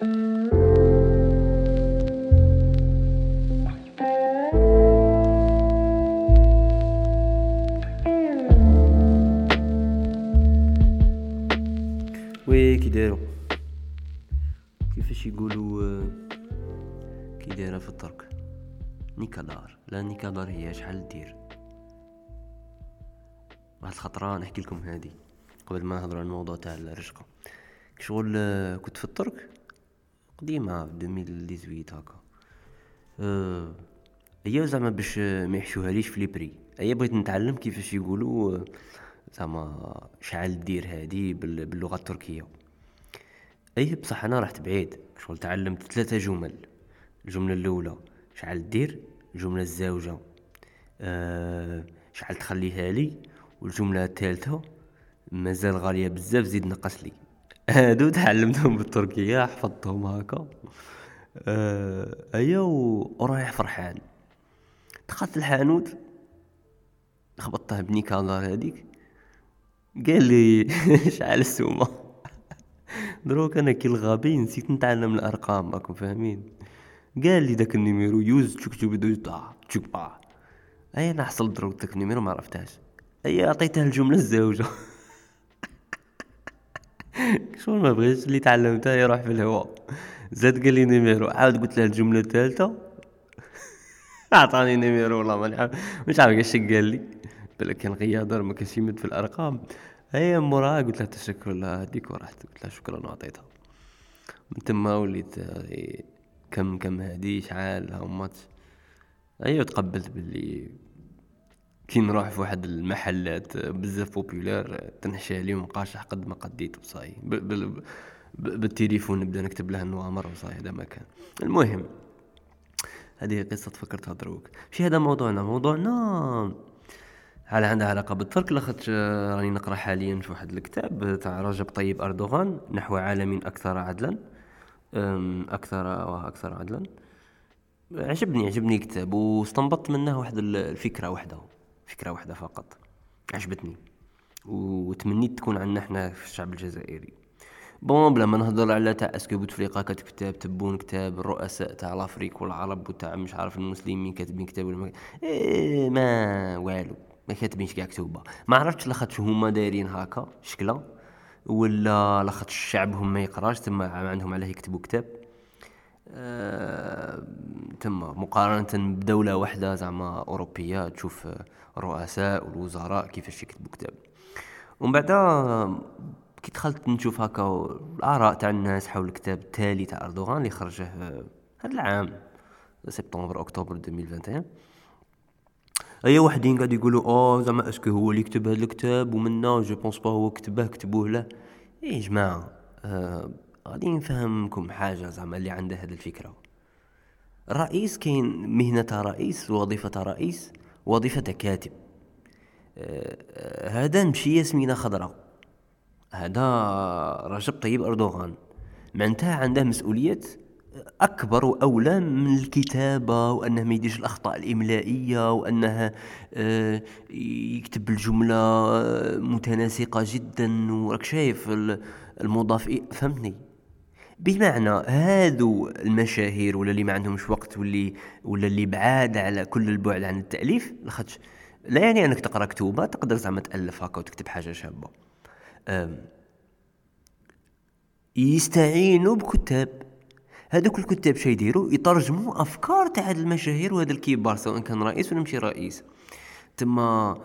وكي دايرو كيفاش يقولوا كي دايره في الترك نيكدار. لا نيكدار هي شحال دير. واحد الخطره نحكي لكم هادي قبل ما نهضر على الموضوع تاع الرشقه. كشغل كنت في الترك قديمه في 2018 هكا. هي زعما باش ما يحشوهاليش في لي بري، هي بغيت نتعلم كيفاش يقولوا زعما شحال دير هادي باللغه التركيه. اي بصح انا رحت بعيد، شغل تعلمت 3 جمل. الجمله الاولى شحال دير، الجمله الزوجه شحال تخليها لي، والجمله الثالثه مازال غاليه بزاف زيد نقص لي. هادو تعلمتهم بالتركيه، حفظتهم هكا. ايا ورايح فرحان دخلت الحانوت خبطته بنيكدار هذيك، قال لي شحال السومه. دروك انا كي الغبي نسيت نتعلم الارقام، راكم فاهمين. قال لي داك النيميرو يوز تشكتو بدوز تاع تشبا. اي انا حصلت دروك داك النيميرو ما عرفتهاش، اي عطيتها الجمله الزوجه. شغل ما بغيتش اللي تعلمتها يروح في الهواء. زاد قال لي نيميرو، عاود قلت له الجمله الثالثه. عطاني نيميرو، والله ما مش عارف ايش قال لي، بلا كان غيادر ما كانش يمد في الارقام. هي مورا قلت لها تشكر لها هذيك ورحت قلت لها شكرا وعطيتها. من تما وليت كم هذه شحال هامات. ايوا تقبلت باللي كي نروح في واحد المحلات بزاف بوبولار تنحشى عليهم قاش قد ما قديت بصاي بالتليفون نبدا نكتب لها النوامر وصاي هذا ما كان. المهم هذه قصه فكرتها دروك. ماشي هذا موضوعنا على عندها علاقه بالترك، لاخاطش راني نقرا حاليا في واحد الكتاب تاع رجب طيب أردوغان نحو عالم اكثر عدلا. اكثر عدلا عجبني كتاب، واستنبطت منه واحد الفكره وحده فقط عجبتني، وتمنيت تكون عندنا احنا في الشعب الجزائري. بون بلا ما نهضر على تاع اسكو بوتفليقه كاتب كتاب، تبون كتاب، الرؤساء تاع الافريق والعرب وتاع مش عارف المسلمين كاتبين كتاب ولا ما والو ما كاتبينش كاع كتوبه. ما عرفتش لاخاطش هما دايرين هكا شكله، ولا لاخاطش الشعب هم ما يقراش تما عندهم علاه يكتبوا كتاب. تما مقارنه بدوله واحده زعما اوروبيه تشوف الرؤساء والوزراء كيفاش يكتبوا كتاب. ومن بعد كي دخلت نشوف هكا الاراء تاع الناس حول الكتاب التالي تاع أردوغان اللي خرجه هذا العام سبتمبر اكتوبر 2021. اي واحدين قاعد يقولوا زعما اسكو هو اللي كتب هذا الكتاب ومنا جو بونس با هو كتبوه له. يا جماعه غادي نفهمكم حاجه زعما اللي عنده هذا الفكره. الرئيس كاين مهنه رئيس، وظيفه رئيس، وظيفه كاتب. هذا ماشي ياسمينه خضراء، هذا رجب طيب أردوغان، معناتها عنده مسؤوليات أكبر وأولى من الكتابة، وأنه ما يديش الأخطاء الإملائية، وأنها يكتب الجملة متناسقة جدا. وراك شايف المضاف فهمتني. بمعنى هادو المشاهير ولا اللي ما عندهمش وقت ولا اللي بعاد على كل البعد عن التأليف، لاخاطش لا يعني أنك تقرأ كتوبة تقدر زعما تألف هكا وتكتب حاجة شابة. يستعينوا بكتاب. هذوك الكتاب شي يديروا يترجموا افكار تاع هاد المشاهير وهاد الكبار، سواء كان رئيس ولا ماشي رئيس. تما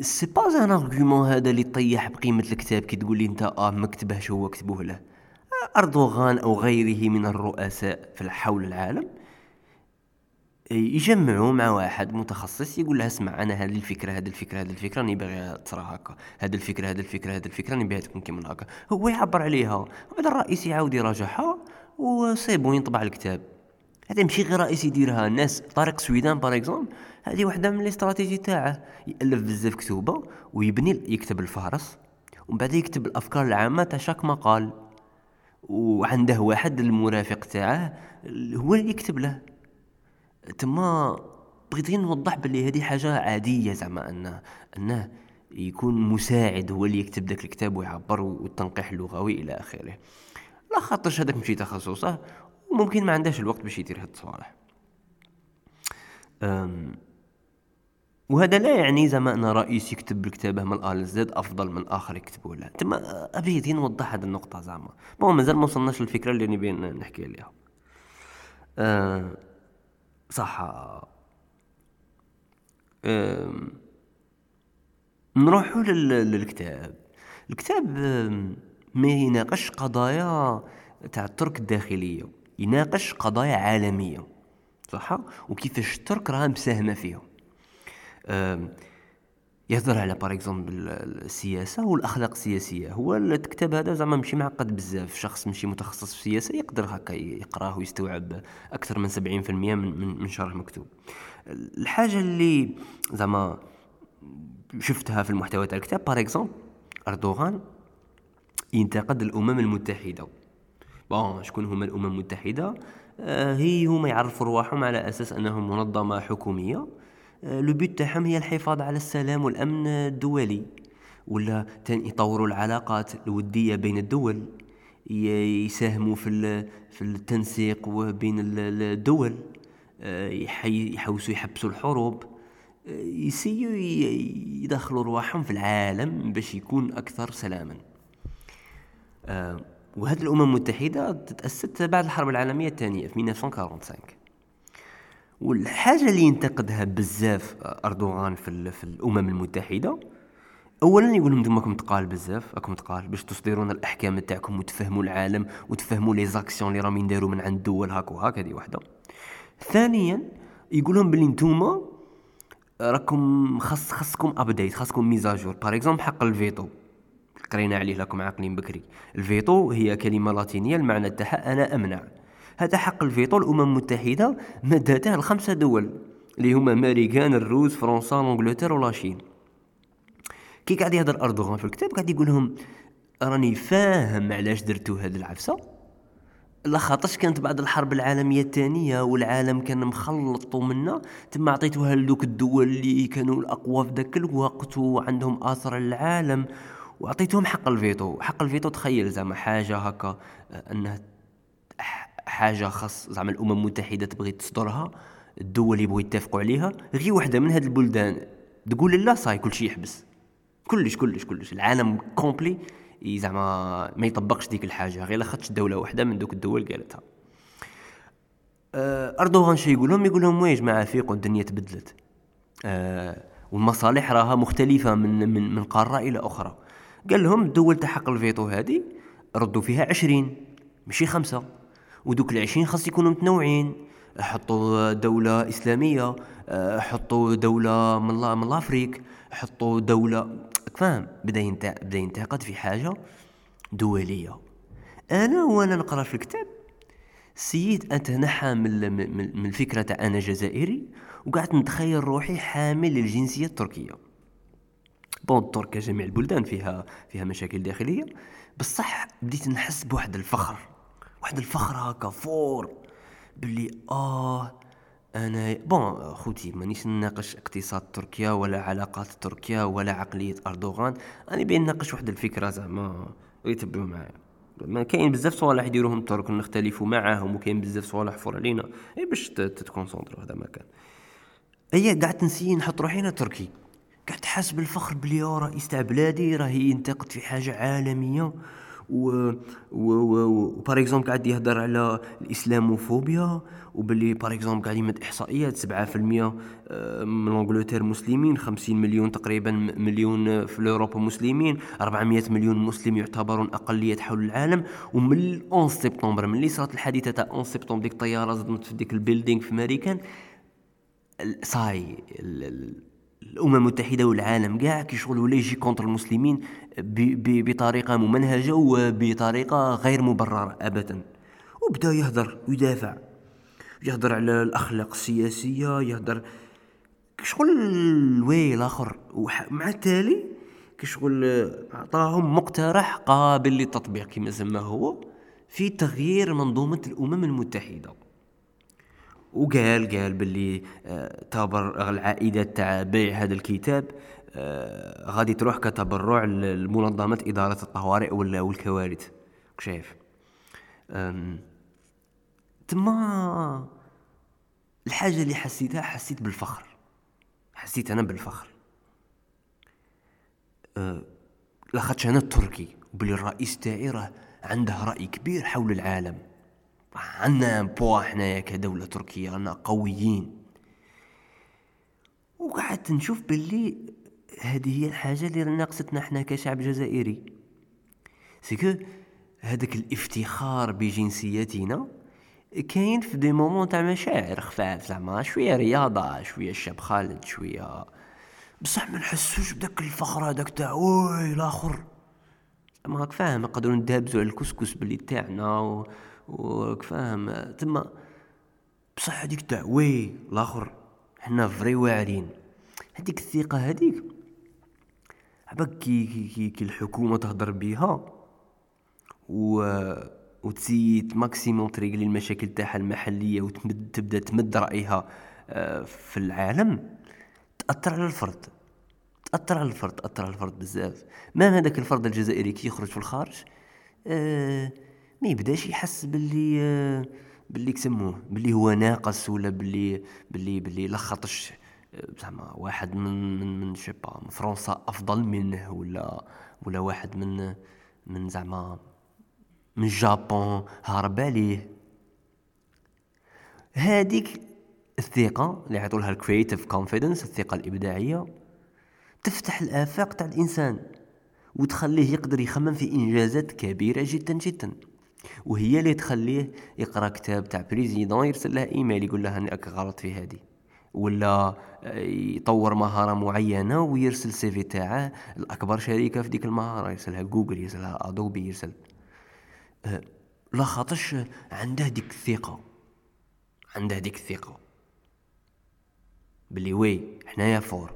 سي با زان ارغيومون هذا اللي طيح بقيمه الكتاب كي تقول لي انت ما كتبهش هو كتبوه له. أردوغان او غيره من الرؤساء في حول العالم يجمعوا مع واحد متخصص يقول له اسمع انا هذه الفكره راني باغيها تصرا هكا، هذه الفكره راني باغيها تكون كيما هكا. هو يعبر عليها، بعد الرئيس يعاود يراجعها وصيبو ينطبع الكتاب. هذا ماشي غير رئيس يديرها، الناس طارق سويدان باغ اكزومبل هذه واحده من الاستراتيجي تاعه. يالف بزاف كتوبه ويبني يكتب الفهرس، ومن بعد يكتب الافكار العامه تاع شاك مقال، وعنده واحد المرافق تاعه هو اللي يكتب له. تما بغيت نوضح باللي هذه حاجه عاديه زعما انه يكون مساعد هو اللي يكتب داك الكتاب ويعبر، والتنقيح اللغوي الى اخره. على خاطرش هذاك ماشي تخصصه وممكن ما عندهاش الوقت باش يدير هاد الصوالح. وهذا لا يعني زعما انا رئيس يكتب الكتابه من الالزاد افضل من اخر يكتب ولا تما. ابغيت نوضح هذه النقطه زعما، بون مازال ما وصلناش للفكره اللي نبين نحكي عليها. صح. نروحوا للكتاب. الكتاب ما يناقش قضايا تاع الترك الداخليه، يناقش قضايا عالميه صح، وكيفاش الترك راه مساهمه فيهم. يهضر على باريكزومبل السياسه والاخلاق السياسيه. هو الكتاب هذا زعما ماشي معقد بزاف، شخص ماشي متخصص في السياسه يقدر هكا يقراه ويستوعب اكثر من 70% من شرح مكتوب. الحاجه اللي زعما شفتها في المحتوى تاع الكتاب باريكزومبل أردوغان ينتقد الامم المتحده. بون شكون هما الامم المتحده؟ هي هما يعرفوا رواحهم على اساس انهم منظمه حكوميه لو بيت تاعهم هي الحفاظ على السلام والامن الدولي، ولا يطوروا العلاقات الوديه بين الدول، يساهموا في التنسيق بين الدول، يحوسوا يحبسوا الحروب، يسيو يدخلوا رواحهم في العالم باش يكون اكثر سلاما. وهذه الامم المتحده تاسست بعد الحرب العالميه الثانيه في 1945. والحاجه اللي ينتقدها بزاف اردوغان في الامم المتحده، اولا يقول لهم دوماكم تقال بزاف، راكم تقال باش تصدرون الاحكام تاعكم وتفهموا العالم وتفهموا لي زاكسيون اللي راهم يديروا من عند الدول هاك وهاك. هذه واحده. ثانيا يقول لهم بلي نتوما راكم خاصكم ابديت، خاصكم ميزاجور. باغ اكزومبل حق الفيتو قرينا عليه لكم عاقلين بكري. الفيتو هي كلمه لاتينيه المعنى تاعها انا امنع. هذا حق الفيتو الامم المتحده مدته ل5 دول اللي هما امريكان، الروس، فرنسا، انجلترا ولا الصين. كي قاعد يهضر اردوغان في الكتاب قاعد يقول لهم راني فاهم علاش درتوا هذه العفسه، لا خاطرش كانت بعد الحرب العالميه الثانيه والعالم كان مخلط ومنا تم عطيتوها لوك الدول اللي كانوا الاقوى في ذاك الوقت وعندهم اثر على العالم، وعطيتهم حق الفيتو. حق الفيتو تخيل زعما حاجه هكا، انها حاجه خاص زعما الامم المتحده تبغي تصدرها، الدول يبغوا يتفقوا عليها، غير وحده من هاد البلدان تقول لا صاي كل شيء يحبس، كلش العالم كومبلي زعما ما يطبقش ديك الحاجه غير لاخاطش دوله وحده من دوك الدول قالتها. اردوغان شي يقول لهم واش مع فيقوا الدنيا تبدلت، والمصالح راها مختلفه من قاره الى اخرى. قال لهم الدول تاع حق الفيتو هذه ردوا فيها 20 ماشي 5، ودوك 20 خاص يكونوا متنوعين، حطوا دولة إسلامية، حطوا دولة من أفريقيا، حطوا دولة فاهم. بدا ينتقد في حاجة دولية. أنا وأنا نقرأ في الكتاب سيد أتنحى من الفكرة تاع أنا جزائري وقعدت نتخيل روحي حامل الجنسية التركية. بون الترك جميع البلدان فيها مشاكل داخلية، بصح بديت نحس بواحد الفخر هكا فور بلي انا بون خوتي مانيش نناقش اقتصاد تركيا ولا علاقات تركيا ولا عقليه اردوغان، انا بين نناقش واحد الفكره زعما يتبعوا معايا. ما كاين بزاف صوالح يديروهم الترك نختلفوا معاهم، وكاين بزاف صوالح فور علينا اي باش تتكونسونطرو. هذا ما كان هي قعدت نسي نحط روحي انا تركي، قعدت حاس بالفخر بلي رئيس تاع بلادي راهي ينتقد في حاجه عالميه. و باغ اكزومبل قاعد يهضر على الاسلاموفوبيا وبلي باغ اكزومبل قاعد يمد احصائيات 7% من انجلترا مسلمين، 50 مليون تقريبا مليون في اوروبا مسلمين، 400 مليون مسلم يعتبرون اقليه حول العالم. ومن 11 سبتمبر من اللي صارت الحادثه تاع 11 سبتمبر ديك الطياره صدمت في ديك البيلدينغ في امريكان، صاي الامم المتحده والعالم كاع كيشغلوا ليجي كونتر المسلمين بطريقه ممنهجه وبطريقه غير مبرره ابدا. وبدا يهضر ويدافع، يهضر على الاخلاق السياسيه، يهضر كشغل وي الاخر، ومع التالي كشغل عطاهم مقترح قابل للتطبيق كما سماه هو في تغيير منظومه الامم المتحده. وقال باللي تبرع العائدة تاع بيع هذا الكتاب غادي تروح كتبرع لمنظمة إدارة الطوارئ والكوارث. شايف تما الحاجة اللي حسيتها، حسيت بالفخر، حسيت أنا بالفخر لخدش أنا التركي، وباللي الرئيس تاعي راه عنده رأي كبير حول العالم، عنا بوا احنا كدولة تركية أنا قويين. وقعدت نشوف باللي هذه هي الحاجة اللي ناقصتنا احنا كشعب جزائري، سيكو هذاك الافتخار بجنسيتنا كاين في دي مومون تاع مشاعر خفاف، زعما شويه رياضه، شويه الشاب خالد، شويه، بصح ما نحسوش بداك الفخر هذاك تاع وي الاخر، زعما راك فاهم، نقدروا ندابزوا على الكسكس باللي تاعنا وراك فاهم تما، بصح هذيك تاع وي الاخر حنا فري واعرين، هذيك الثقه هذيك عباك كي الحكومه تهضر بيها وتزيد ماكسيموم تريقلي المشاكل تاعها المحلية وتبدأ تمد رأيها في العالم، تأثر على الفرد بزاف. ما هذاك الفرد الجزائري كي يخرج في الخارج ما يبداش يحس باللي يسموه باللي هو ناقص، ولا باللي لخطش زعما واحد من شبا من فرنسا أفضل منه، ولا واحد من زعما من جابون هارب عليه. هذيك الثقة اللي يعطولها الكرياتيف كونفيدنس، الثقة الإبداعية، تفتح الآفاق تاع الإنسان وتخليه يقدر يخمم في إنجازات كبيرة جدا جدا، وهي اللي تخليه يقرأ كتاب تاع بريزيدون يرسل لها إيميل يقول لها أنك غلط في هذه، ولا يطور مهارة معينة ويرسل سيفي تاعه الأكبر شركة في ديك المهارة، يرسلها جوجل، يرسلها أدوبي، يرسل لا خاطش عنده ديك الثقة بلي وي حنايا فور.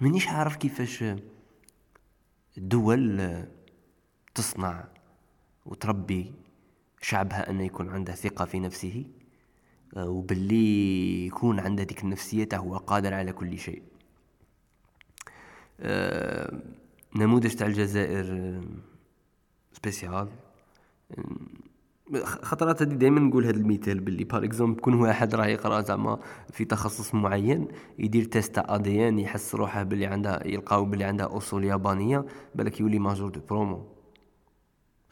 منيش عارف كيفاش الدول تصنع وتربي شعبها أن يكون عنده ثقة في نفسه، وبلي يكون عنده ديك النفسية هو قادر على كل شيء. نموذج تاع الجزائر سبيسيال، خطرات هذه دائما نقول هذا المثال باللي بار اكزومبل كون واحد راه يقرا زعما في تخصص معين يدير تيست تاع ADN يحس روحه باللي عنده، يلقاو باللي عنده اصول يابانيه، بالك يولي ماجور دو برومو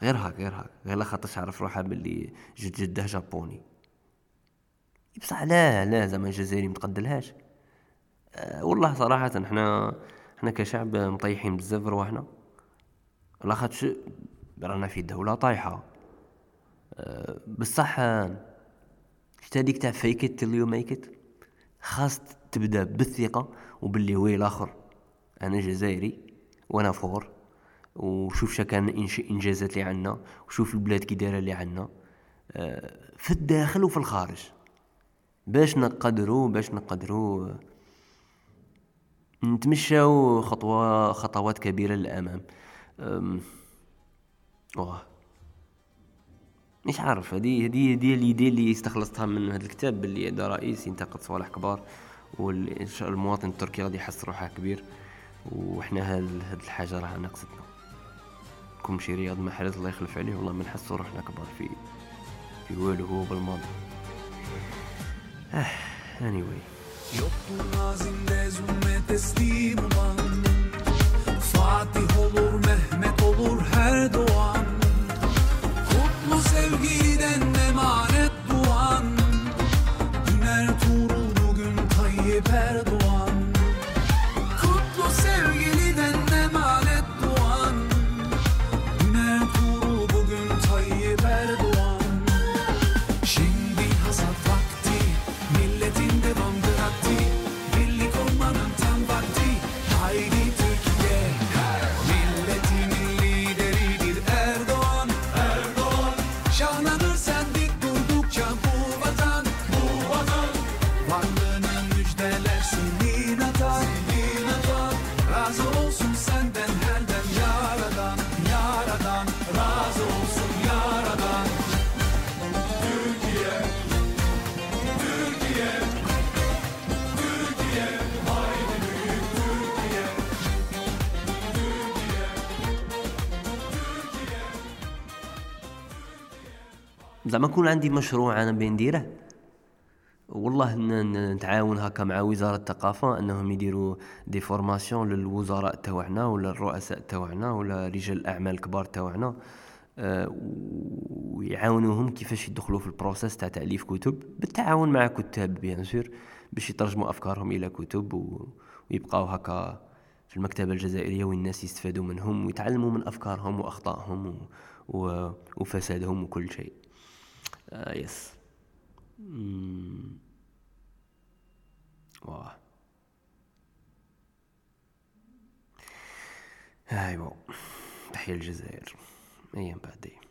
غير هاك غير خاطرش عرف روحه باللي جده جابوني. بصح لا زعما الجزائري متقدلهاش. والله صراحه احنا كشعب مطيحين بزاف رواحنا، لاخاطش رانا في دوله طايحه. بصح شتا ديك تاع فيكيت تليو ميكيت، خاص تبدا بالثقه وباللي وي الاخر انا جزائري وانا فور، وشوف شكان انجازات اللي عندنا، وشوف البلاد كي دايره اللي عندنا في الداخل وفي الخارج، باش نقدروا نتمشاو خطوات كبيرة للأمام. مش عارف، هدي اللي استخلصتها من هذا الكتاب، باللي هذا رئيس ينتقد صوالح كبار، والمواطن التركي غادي يحس روحه كبير، وإحنا هاد الحاجة راح نقصتنا. كم شي رياض محرز الله يخلف عليه، والله ما نحسوا روحنا كبار في والو هو بالماضي. anyway Yoktur azimde zulme teslim olan, Fatih olur Mehmet olur her doğan, Kutlu sevgiden emanet duan, Dün Ertuğrul bugün Tayyip Erdoğan, Kutlu sevgiliden emanet duan, Dün Ertuğrul bugün Tayyip Erdoğan. Şimdi hasat vakti, milletin devamı Birlik olmanın tam vakti. Haydi Türkiye, millet زعما كون عندي مشروع انا بنديره والله نتعاون هكا مع وزارة الثقافة انهم يديروا دي فورماسيون للوزراء تاعنا ولا الرؤساء تاعنا ولا رجال الاعمال الكبار تاعنا، ويعاونوهم كيفاش يدخلوا في البروسيس تاع تأليف كتب بالتعاون مع كتاب بيان سور باش يترجموا افكارهم الى كتب ويبقاو هكا في المكتبة الجزائرية والناس يستفادوا منهم ويتعلموا من افكارهم واخطائهم وفسادهم وكل شيء. يس واه ايوا تحية الجزائر ايام بعدين.